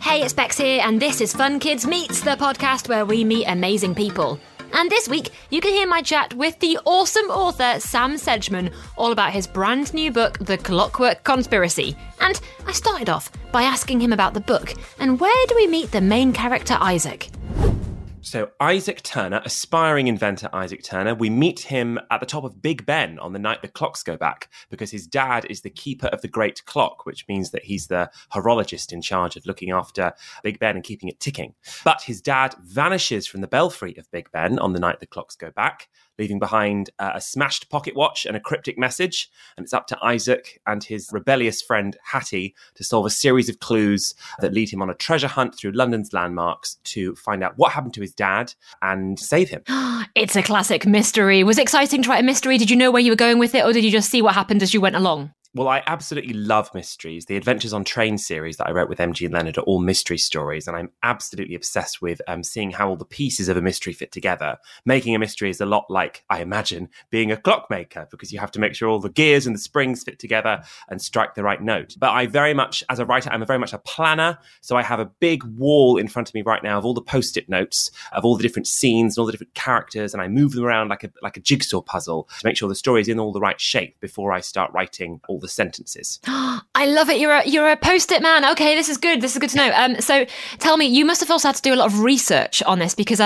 Hey, it's Bex here, and this is Fun Kids Meets, the podcast where we meet amazing people. And this week, you can hear my chat with the awesome author Sam Sedgman, all about his brand new book, The Clockwork Conspiracy. And I started off by asking him about the book, and where do we meet the main character, Isaac? So Isaac Turner, aspiring inventor Isaac Turner, we meet him at the top of Big Ben on the night the clocks go back, because his dad is the keeper of the Great Clock, which means that he's the horologist in charge of looking after Big Ben and keeping it ticking. But his dad vanishes from the belfry of Big Ben on the night the clocks go back, leaving behind a smashed pocket watch and a cryptic message. And it's up to Isaac and his rebellious friend Hattie to solve a series of clues that lead him on a treasure hunt through London's landmarks to find out what happened to his dad and save him. It's a classic mystery. Was it exciting to write a mystery? Did you know where you were going with it, or did you just see what happened as you went along? Well, I absolutely love mysteries. The Adventures on Trains series that I wrote with M.G. Leonard are all mystery stories, and I'm absolutely obsessed with seeing how all the pieces of a mystery fit together. Making a mystery is a lot like, I imagine, being a clockmaker, because you have to make sure all the gears and the springs fit together and strike the right note. But I very much, as a writer, I'm very much a planner, so I have a big wall in front of me right now of all the post-it notes, of all the different scenes and all the different characters, and I move them around like a jigsaw puzzle to make sure the story is in all the right shape before I start writing all the sentences. I love it. You're a post-it man. Okay, this is good. This is good to know. So tell me, you must have also had to do a lot of research on this, because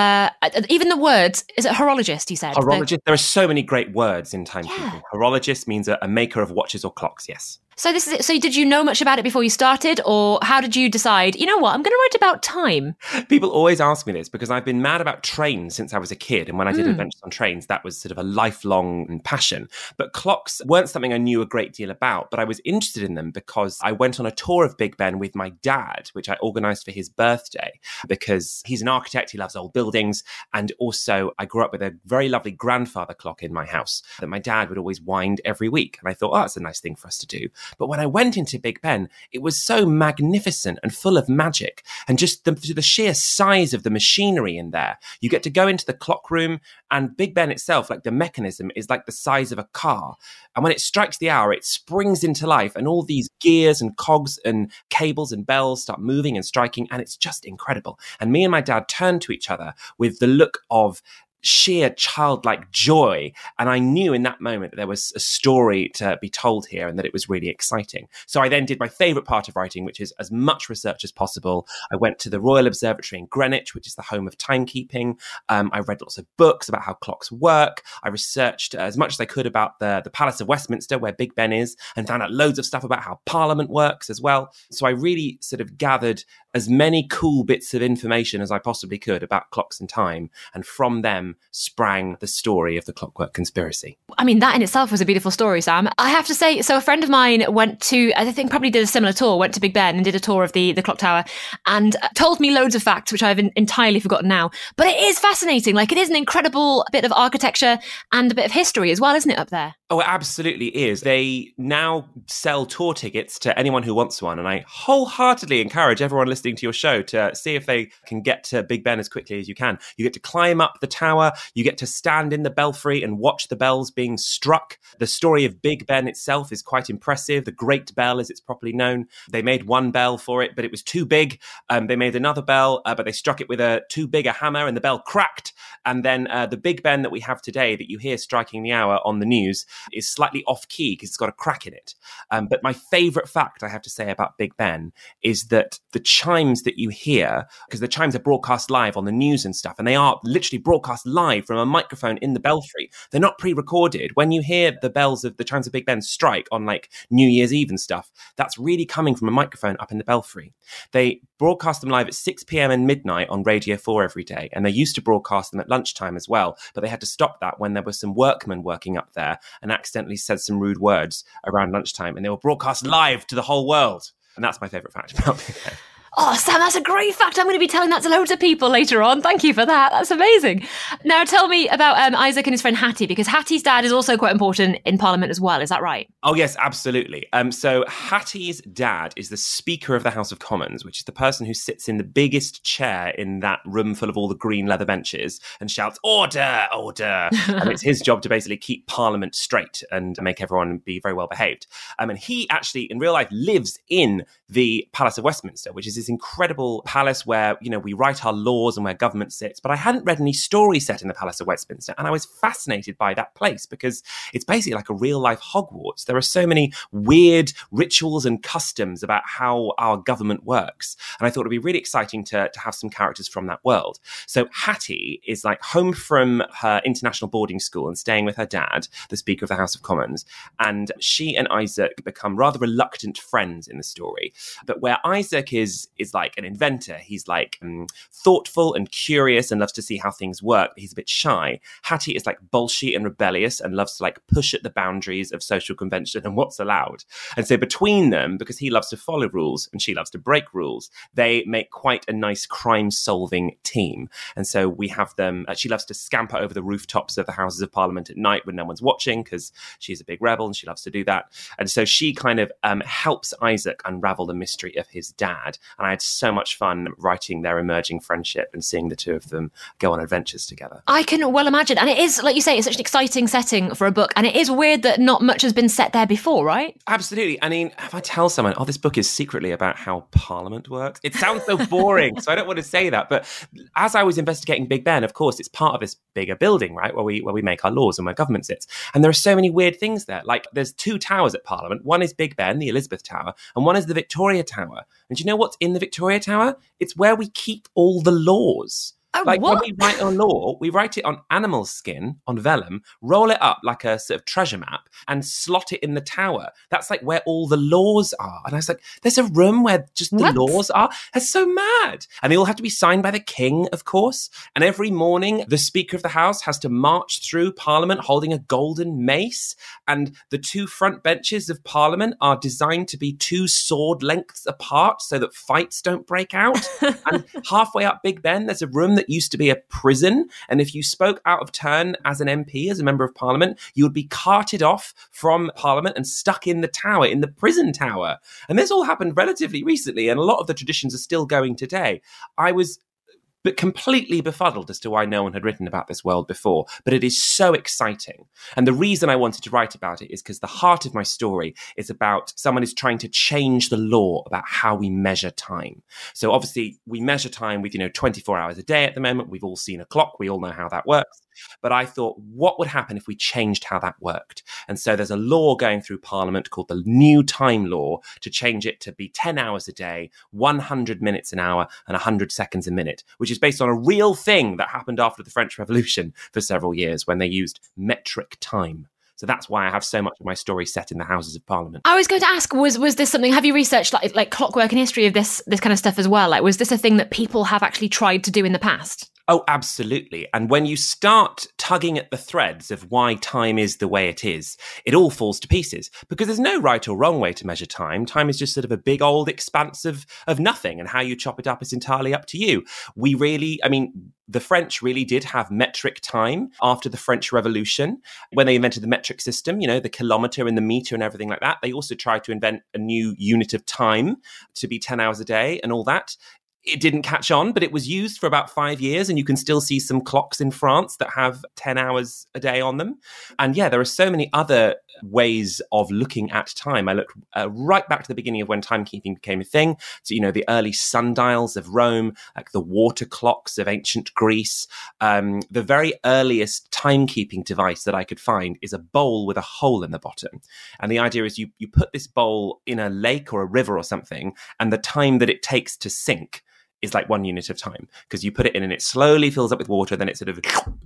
even the words, is it horologist, you said? Horologist. There are so many great words in timekeeping. Yeah. Horologist means a maker of watches or clocks, yes. So this is it. So did you know much about it before you started, or how did you decide, you know what, I'm going to write about time? People always ask me this because I've been mad about trains since I was a kid. And when I did Adventures on Trains, that was sort of a lifelong passion. But clocks weren't something I knew a great deal about, but I was interested in them because I went on a tour of Big Ben with my dad, which I organised for his birthday, because he's an architect, he loves old buildings. And also I grew up with a very lovely grandfather clock in my house that my dad would always wind every week. And I thought, oh, that's a nice thing for us to do. But when I went into Big Ben, it was so magnificent and full of magic, and just the sheer size of the machinery in there. You get to go into the clock room, and Big Ben itself, like the mechanism, is like the size of a car. And when it strikes the hour, it springs into life, and all these gears and cogs and cables and bells start moving and striking, and it's just incredible. And me and my dad turned to each other with the look of sheer childlike joy. And I knew in that moment that there was a story to be told here and that it was really exciting. So I then did my favourite part of writing, which is as much research as possible. I went to the Royal Observatory in Greenwich, which is the home of timekeeping. I read lots of books about how clocks work. I researched as much as I could about the Palace of Westminster, where Big Ben is, and found out loads of stuff about how Parliament works as well. So I really sort of gathered as many cool bits of information as I possibly could about clocks and time. And from them, sprang the story of The Clockwork Conspiracy. I mean, that in itself was a beautiful story, Sam. I have to say, so a friend of mine went to, I think probably did a similar tour, went to Big Ben and did a tour of the clock tower, and told me loads of facts, which I've entirely forgotten now. But it is fascinating. Like, it is an incredible bit of architecture and a bit of history as well, isn't it, up there? Oh, it absolutely is. They now sell tour tickets to anyone who wants one. And I wholeheartedly encourage everyone listening to your show to see if they can get to Big Ben as quickly as you can. You get to climb up the tower. You get to stand in the belfry and watch the bells being struck. The story of Big Ben itself is quite impressive. The Great Bell, as it's properly known. They made one bell for it, but it was too big. They made another bell, but they struck it with too big a hammer, and the bell cracked. And then the Big Ben that we have today, that you hear striking the hour on the news, is slightly off key because it's got a crack in it. But my favourite fact I have to say about Big Ben is that the chimes that you hear, because the chimes are broadcast live on the news and stuff, and they are literally broadcast live from a microphone in the belfry. They're not pre-recorded. When you hear the bells of the chimes of Big Ben strike on like New Year's Eve and stuff, that's really coming from a microphone up in the belfry. They broadcast them live at 6 p.m. and midnight on Radio 4 every day. And they used to broadcast them at lunchtime as well, but they had to stop that when there were some workmen working up there and accidentally said some rude words around lunchtime, and they were broadcast live to the whole world. And that's my favourite fact about Big Ben. Oh, Sam, that's a great fact. I'm going to be telling that to loads of people later on. Thank you for that. That's amazing. Now, tell me about Isaac and his friend Hattie, because Hattie's dad is also quite important in Parliament as well. Is that right? Oh, yes, absolutely. So Hattie's dad is the Speaker of the House of Commons, which is the person who sits in the biggest chair in that room full of all the green leather benches and shouts, "Order, order." And it's his job to basically keep Parliament straight and make everyone be very well behaved. And he actually, in real life, lives in the Palace of Westminster, which is his this incredible palace where, you know, we write our laws and where government sits. But I hadn't read any story set in the Palace of Westminster. And I was fascinated by that place because it's basically like a real life Hogwarts. There are so many weird rituals and customs about how our government works. And I thought it'd be really exciting to have some characters from that world. So Hattie is like home from her international boarding school and staying with her dad, the Speaker of the House of Commons. And she and Isaac become rather reluctant friends in the story. But where Isaac is like an inventor, he's like thoughtful and curious and loves to see how things work. He's a bit shy. Hattie is like bolshy and rebellious and loves to like push at the boundaries of social convention and what's allowed. And so between them, because he loves to follow rules and she loves to break rules, they make quite a nice crime-solving team. And so we have them, she loves to scamper over the rooftops of the Houses of Parliament at night when no one's watching because she's a big rebel and she loves to do that. And so she kind of helps Isaac unravel the mystery of his dad. And I had so much fun writing their emerging friendship and seeing the two of them go on adventures together. I can well imagine. And it is, like you say, it's such an exciting setting for a book. And it is weird that not much has been set there before, right? Absolutely. I mean, if I tell someone, oh, this book is secretly about how Parliament works, it sounds so boring. So I don't want to say that. But as I was investigating Big Ben, of course, it's part of this bigger building, right, where we make our laws and where government sits. And there are so many weird things there. Like there's two towers at Parliament. One is Big Ben, the Elizabeth Tower, and one is the Victoria Tower. And do you know what's in the Victoria Tower? It's where we keep all the laws. Oh, like what? When we write a law, we write it on animal skin, on vellum, roll it up like a sort of treasure map and slot it in the tower. That's like where all the laws are. And I was like, there's a room where just the laws are? That's so mad. And they all have to be signed by the king, of course. And every morning, the Speaker of the House has to march through Parliament holding a golden mace. And the two front benches of Parliament are designed to be two sword lengths apart so that fights don't break out. And halfway up Big Ben, there's a room that used to be a prison, and if you spoke out of turn as an MP, as a member of Parliament, you would be carted off from Parliament and stuck in the tower, in the prison tower. And this all happened relatively recently, and a lot of the traditions are still going today. I was completely befuddled as to why no one had written about this world before, but it is so exciting. And the reason I wanted to write about it is because the heart of my story is about someone who's trying to change the law about how we measure time. So obviously we measure time with, 24 hours a day at the moment. We've all seen a clock. We all know how that works. But I thought, what would happen if we changed how that worked? And so there's a law going through Parliament called the New Time Law to change it to be 10 hours a day, 100 minutes an hour, and 100 seconds a minute, which is based on a real thing that happened after the French Revolution for several years when they used metric time. So that's why I have so much of my story set in the Houses of Parliament. I was going to ask, was this something, have you researched like clockwork and history of this kind of stuff as well? Like, was this a thing that people have actually tried to do in the past? Oh, absolutely. And when you start tugging at the threads of why time is the way it is, it all falls to pieces because there's no right or wrong way to measure time. Time is just sort of a big old expanse of nothing, and how you chop it up is entirely up to you. The French really did have metric time after the French Revolution when they invented the metric system, the kilometre and the metre and everything like that. They also tried to invent a new unit of time to be 10 hours a day and all that. It didn't catch on, but it was used for about 5 years, and you can still see some clocks in France that have 10 hours a day on them. And yeah, there are so many other ways of looking at time. I looked right back to the beginning of when timekeeping became a thing. So, the early sundials of Rome, like the water clocks of ancient Greece. The very earliest timekeeping device that I could find is a bowl with a hole in the bottom. And the idea is you put this bowl in a lake or a river or something, and the time that it takes to sink is like 1 unit of time, because you put it in and it slowly fills up with water, then it sort of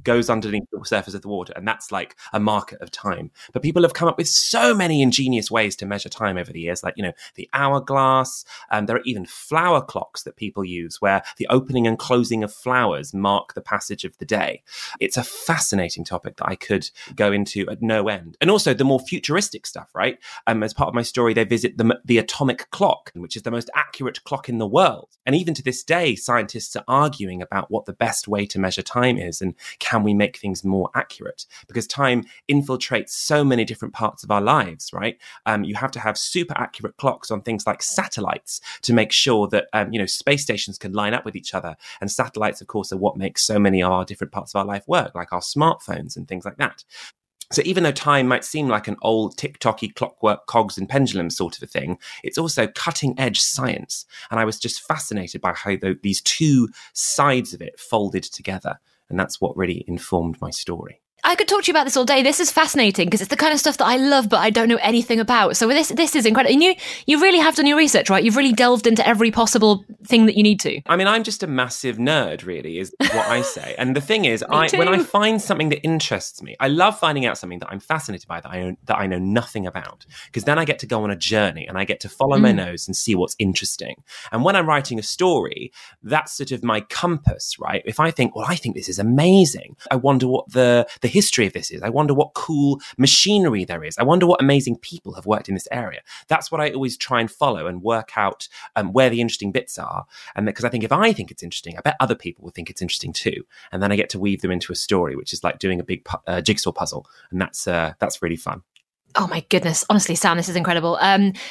goes underneath the surface of the water, and that's like a marker of time. But people have come up with so many ingenious ways to measure time over the years, like, the hourglass, and there are even flower clocks that people use where the opening and closing of flowers mark the passage of the day. It's a fascinating topic that I could go into at no end. And also the more futuristic stuff, right? As part of my story, they visit the atomic clock, which is the most accurate clock in the world. And even to this day, scientists are arguing about what the best way to measure time is, and can we make things more accurate? Because time infiltrates so many different parts of our lives, right? You have to have super accurate clocks on things like satellites to make sure that, space stations can line up with each other. And satellites, of course, are what makes so many of our different parts of our life work, like our smartphones and things like that. So even though time might seem like an old tick-tocky clockwork cogs and pendulums sort of a thing, it's also cutting-edge science. And I was just fascinated by how these two sides of it folded together. And that's what really informed my story. I could talk to you about this all day. This is fascinating because it's the kind of stuff that I love, but I don't know anything about. So this is incredible. And you really have done your research, right? You've really delved into every possible thing that you need to. I mean, I'm just a massive nerd, really, is what I say. And the thing is, when I find something that interests me, I love finding out something that I'm fascinated by that I know nothing about, because then I get to go on a journey and I get to follow my nose and see what's interesting. And when I'm writing a story, that's sort of my compass, right? If I think, well, I think this is amazing. I wonder what the history of this is. I wonder what cool machinery there is. I wonder what amazing people have worked in this area. That's what I always try and follow and work out where the interesting bits are. And because I think if I think it's interesting, I bet other people will think it's interesting too. And then I get to weave them into a story, which is like doing a big jigsaw puzzle. And that's really fun. Oh my goodness. Honestly, Sam, this is incredible.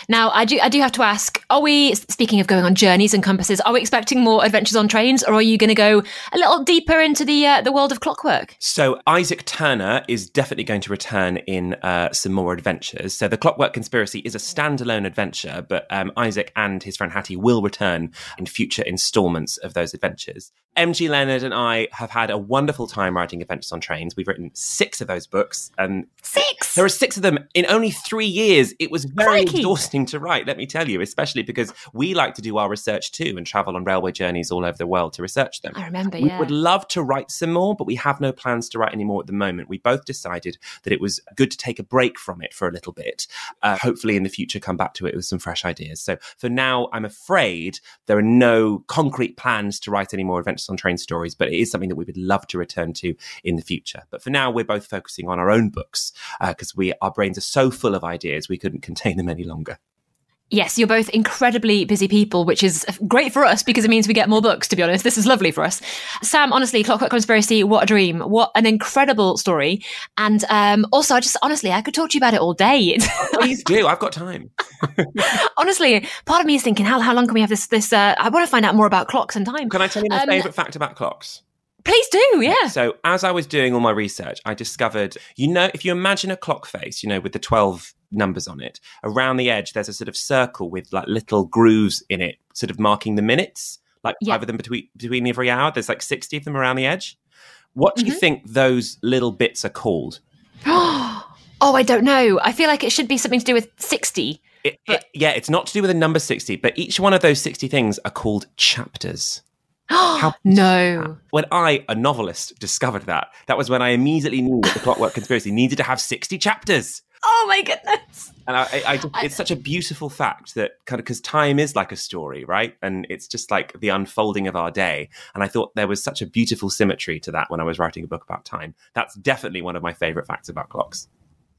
Now, I do have to ask, are we, speaking of going on journeys and compasses, are we expecting more Adventures on Trains, or are you going to go a little deeper into the world of clockwork? So Isaac Turner is definitely going to return in some more adventures. So The Clockwork Conspiracy is a standalone adventure, but Isaac and his friend Hattie will return in future installments of those adventures. M.G. Leonard and I have had a wonderful time writing Adventures on Trains. We've written 6 of those books. There are 6 of them in only 3 years. It was very exhausting to write, let me tell you, especially because we like to do our research too and travel on railway journeys all over the world to research them. I remember, We would love to write some more, but we have no plans to write any more at the moment. We both decided that it was good to take a break from it for a little bit. Hopefully in the future come back to it with some fresh ideas. So for now, I'm afraid there are no concrete plans to write any more Adventures on Train stories, but it is something that we would love to return to in the future. But for now, we're both focusing on our own books because our brains are so full of ideas we couldn't contain them any longer. Yes, you're both incredibly busy people, which is great for us because it means we get more books, to be honest. This is lovely for us. Sam, honestly, Clockwork Conspiracy, what a dream. What an incredible story. And also, I could talk to you about it all day. Please do. I've got time. Honestly, part of me is thinking, how long can we have this? I want to find out more about clocks and time. Can I tell you my favourite fact about clocks? Please do, yeah. So as I was doing all my research, I discovered, if you imagine a clock face, with the 12 numbers on it, around the edge, there's a sort of circle with like little grooves in it, sort of marking the minutes, like 5 of them between every hour. There's like 60 of them around the edge. What do you think those little bits are called? Oh, I don't know. I feel like it should be something to do with 60. It's not to do with the number 60, but each one of those 60 things are called chapters. Oh no. When I, a novelist, discovered that was when I immediately knew that The Clockwork Conspiracy needed to have 60 chapters. Oh my goodness. And it's such a beautiful fact that kind of, because time is like a story, right? And it's just like the unfolding of our day. And I thought there was such a beautiful symmetry to that when I was writing a book about time. That's definitely one of my favorite facts about clocks.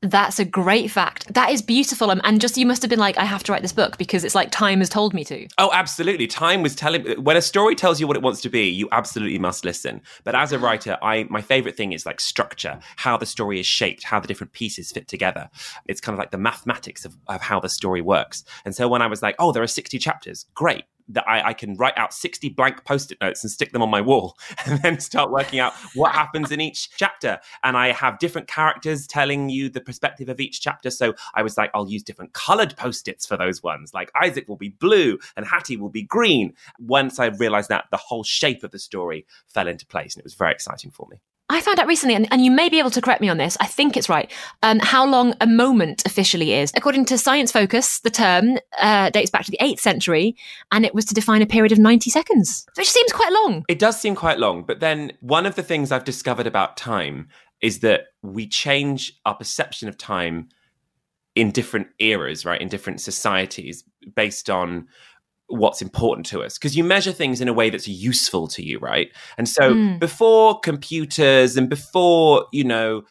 That's a great fact. That is beautiful. And just, you must have been like, I have to write this book because it's like time has told me to. Oh, absolutely. Time was telling me. When a story tells you what it wants to be, you absolutely must listen. But as a writer, my favorite thing is like structure, how the story is shaped, how the different pieces fit together. It's kind of like the mathematics of how the story works. And so when I was like, oh, there are 60 chapters, great. That I can write out 60 blank post-it notes and stick them on my wall and then start working out what happens in each chapter. And I have different characters telling you the perspective of each chapter. So I was like, I'll use different coloured post-its for those ones. Like Isaac will be blue and Hattie will be green. Once I realised that, the whole shape of the story fell into place and it was very exciting for me. I found out recently, and you may be able to correct me on this, I think it's right, how long a moment officially is. According to Science Focus, the term dates back to the 8th century, and it was to define a period of 90 seconds, which seems quite long. It does seem quite long, but then one of the things I've discovered about time is that we change our perception of time in different eras, right, in different societies, based on what's important to us, because you measure things in a way that's useful to you, right? And so before computers and before,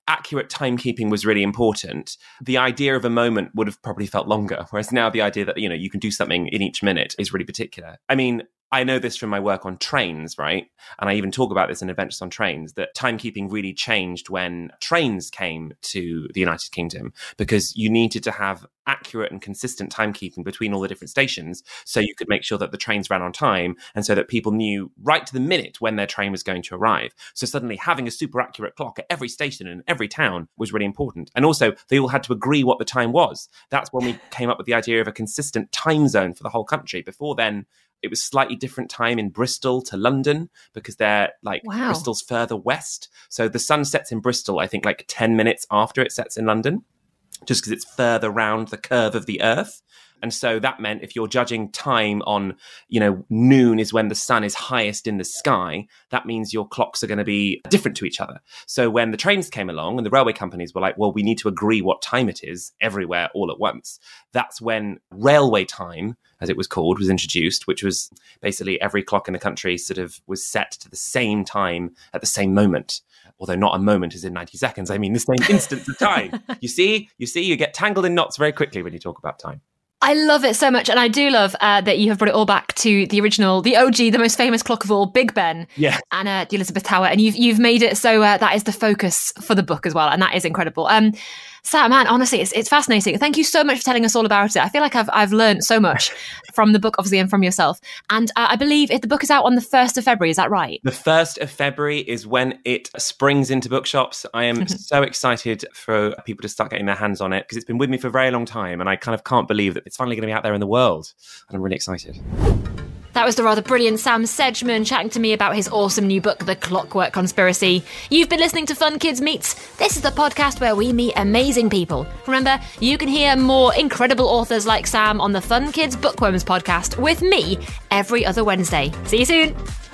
accurate timekeeping was really important, the idea of a moment would have probably felt longer. Whereas now the idea that, you can do something in each minute is really particular. I mean, I know this from my work on trains, right? And I even talk about this in Adventures on Trains, that timekeeping really changed when trains came to the United Kingdom, because you needed to have accurate and consistent timekeeping between all the different stations so you could make sure that the trains ran on time and so that people knew right to the minute when their train was going to arrive. So suddenly having a super accurate clock at every station and every town was really important. And also they all had to agree what the time was. That's when we came up with the idea of a consistent time zone for the whole country. Before then, it was slightly different time in Bristol to London because they're like, wow, Bristol's further west. So the sun sets in Bristol, I think like 10 minutes after it sets in London, just because it's further round the curve of the earth. And so that meant if you're judging time on, you know, noon is when the sun is highest in the sky, that means your clocks are going to be different to each other. So when the trains came along and the railway companies were like, well, we need to agree what time it is everywhere all at once. That's when railway time, as it was called, was introduced, which was basically every clock in the country sort of was set to the same time at the same moment. Although not a moment as in 90 seconds. I mean, the same instance of time. You see, you get tangled in knots very quickly when you talk about time. I love it so much. And I do love that you have brought it all back to the original, the OG, the most famous clock of all, Big Ben, yeah, and the Elizabeth Tower. And you've made it so that is the focus for the book as well. And that is incredible. Sam, man, honestly, it's fascinating. Thank you so much for telling us all about it. I feel like I've learned so much from the book, obviously, and from yourself. And I believe the book is out on the 1st of February. Is that right? The 1st of February is when it springs into bookshops. I am so excited for people to start getting their hands on it because it's been with me for a very long time. And I kind of can't believe that it's finally going to be out there in the world. And I'm really excited. That was the rather brilliant Sam Sedgman chatting to me about his awesome new book, The Clockwork Conspiracy. You've been listening to Fun Kids Meets. This is the podcast where we meet amazing people. Remember, you can hear more incredible authors like Sam on the Fun Kids Bookworms podcast with me every other Wednesday. See you soon.